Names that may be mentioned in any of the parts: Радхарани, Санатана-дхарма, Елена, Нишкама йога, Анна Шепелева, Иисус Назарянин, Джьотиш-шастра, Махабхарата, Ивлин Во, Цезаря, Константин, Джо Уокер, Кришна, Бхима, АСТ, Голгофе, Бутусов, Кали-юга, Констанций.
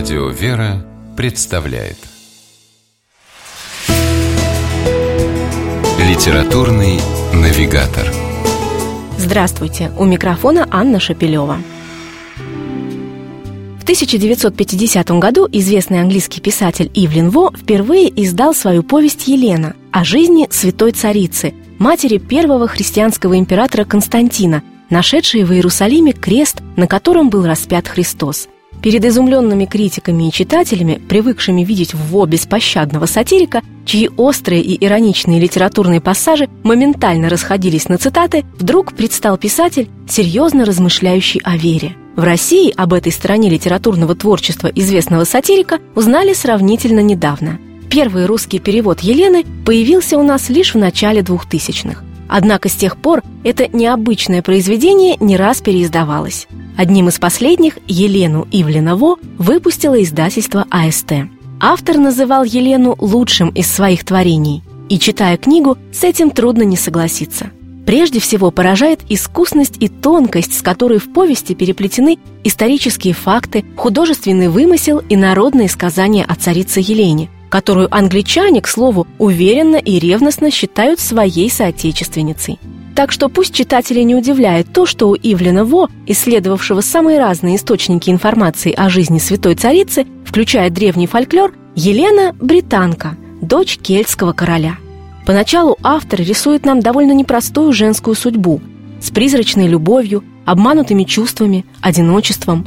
Радио «Вера» представляет «Литературный навигатор». Здравствуйте! У микрофона Анна Шепелева. В 1950 году известный английский писатель Ивлин Во впервые издал свою повесть «Елена» о жизни святой царицы, матери первого христианского императора Константина, нашедшей в Иерусалиме крест, на котором был распят Христос. Перед изумленными критиками и читателями, привыкшими видеть в Во беспощадного сатирика, чьи острые и ироничные литературные пассажи моментально расходились на цитаты, вдруг предстал писатель, серьезно размышляющий о вере. В России об этой стороне литературного творчества известного сатирика узнали сравнительно недавно. Первый русский перевод «Елены» появился у нас лишь в начале 2000-х. Однако с тех пор это необычное произведение не раз переиздавалось. Одним из последних Елену Ивлина Во выпустило издательство АСТ. Автор называл Елену лучшим из своих творений. И, читая книгу, с этим трудно не согласиться. Прежде всего поражает искусность и тонкость, с которой в повести переплетены исторические факты, художественный вымысел и народные сказания о царице Елене, которую англичане, к слову, уверенно и ревностно считают своей соотечественницей. Так что пусть читателей не удивляет то, что у Ивлина Во, исследовавшего самые разные источники информации о жизни святой царицы, включая древний фольклор, Елена – британка, дочь кельтского короля. Поначалу автор рисует нам довольно непростую женскую судьбу с призрачной любовью, обманутыми чувствами, одиночеством.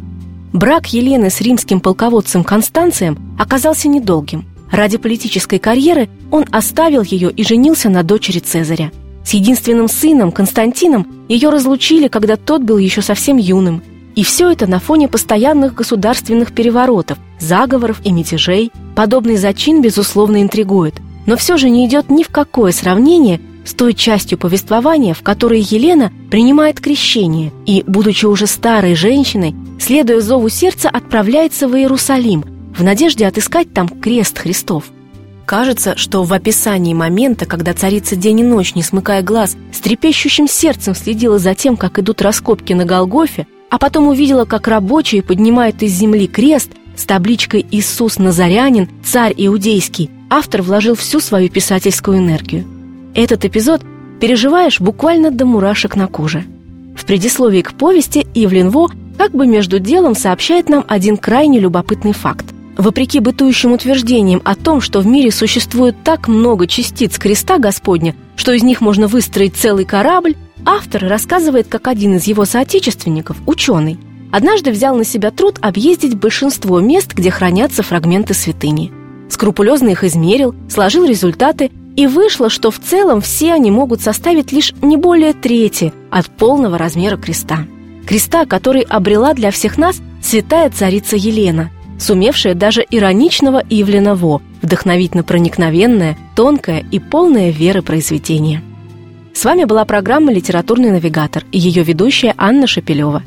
Брак Елены с римским полководцем Констанцием оказался недолгим. Ради политической карьеры он оставил ее и женился на дочери Цезаря. С единственным сыном, Константином, ее разлучили, когда тот был еще совсем юным. И все это на фоне постоянных государственных переворотов, заговоров и мятежей. Подобный зачин, безусловно, интригует. Но все же не идет ни в какое сравнение с той частью повествования, в которой Елена принимает крещение и, будучи уже старой женщиной, следуя зову сердца, отправляется в Иерусалим, в надежде отыскать там крест Христов. Кажется, что в описании момента, когда царица день и ночь, не смыкая глаз, с трепещущим сердцем следила за тем, как идут раскопки на Голгофе, а потом увидела, как рабочие поднимают из земли крест с табличкой «Иисус Назарянин, царь иудейский», автор вложил всю свою писательскую энергию. Этот эпизод переживаешь буквально до мурашек на коже. В предисловии к повести Ивлин Во как бы между делом сообщает нам один крайне любопытный факт. Вопреки бытующим утверждениям о том, что в мире существует так много частиц креста Господня, что из них можно выстроить целый корабль, автор рассказывает, как один из его соотечественников, ученый, однажды взял на себя труд объездить большинство мест, где хранятся фрагменты святыни. Скрупулезно их измерил, сложил результаты, и вышло, что в целом все они могут составить лишь не более трети от полного размера креста. Креста, который обрела для всех нас святая царица Елена, сумевшая даже ироничного Ивлина Во вдохновить на проникновенное, тонкое и полное веры произведение. С вами была программа «Литературный навигатор» и ее ведущая Анна Шепелева.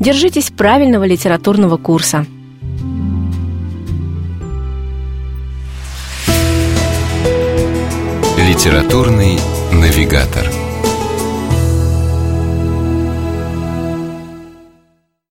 Держитесь правильного литературного курса. «Литературный навигатор».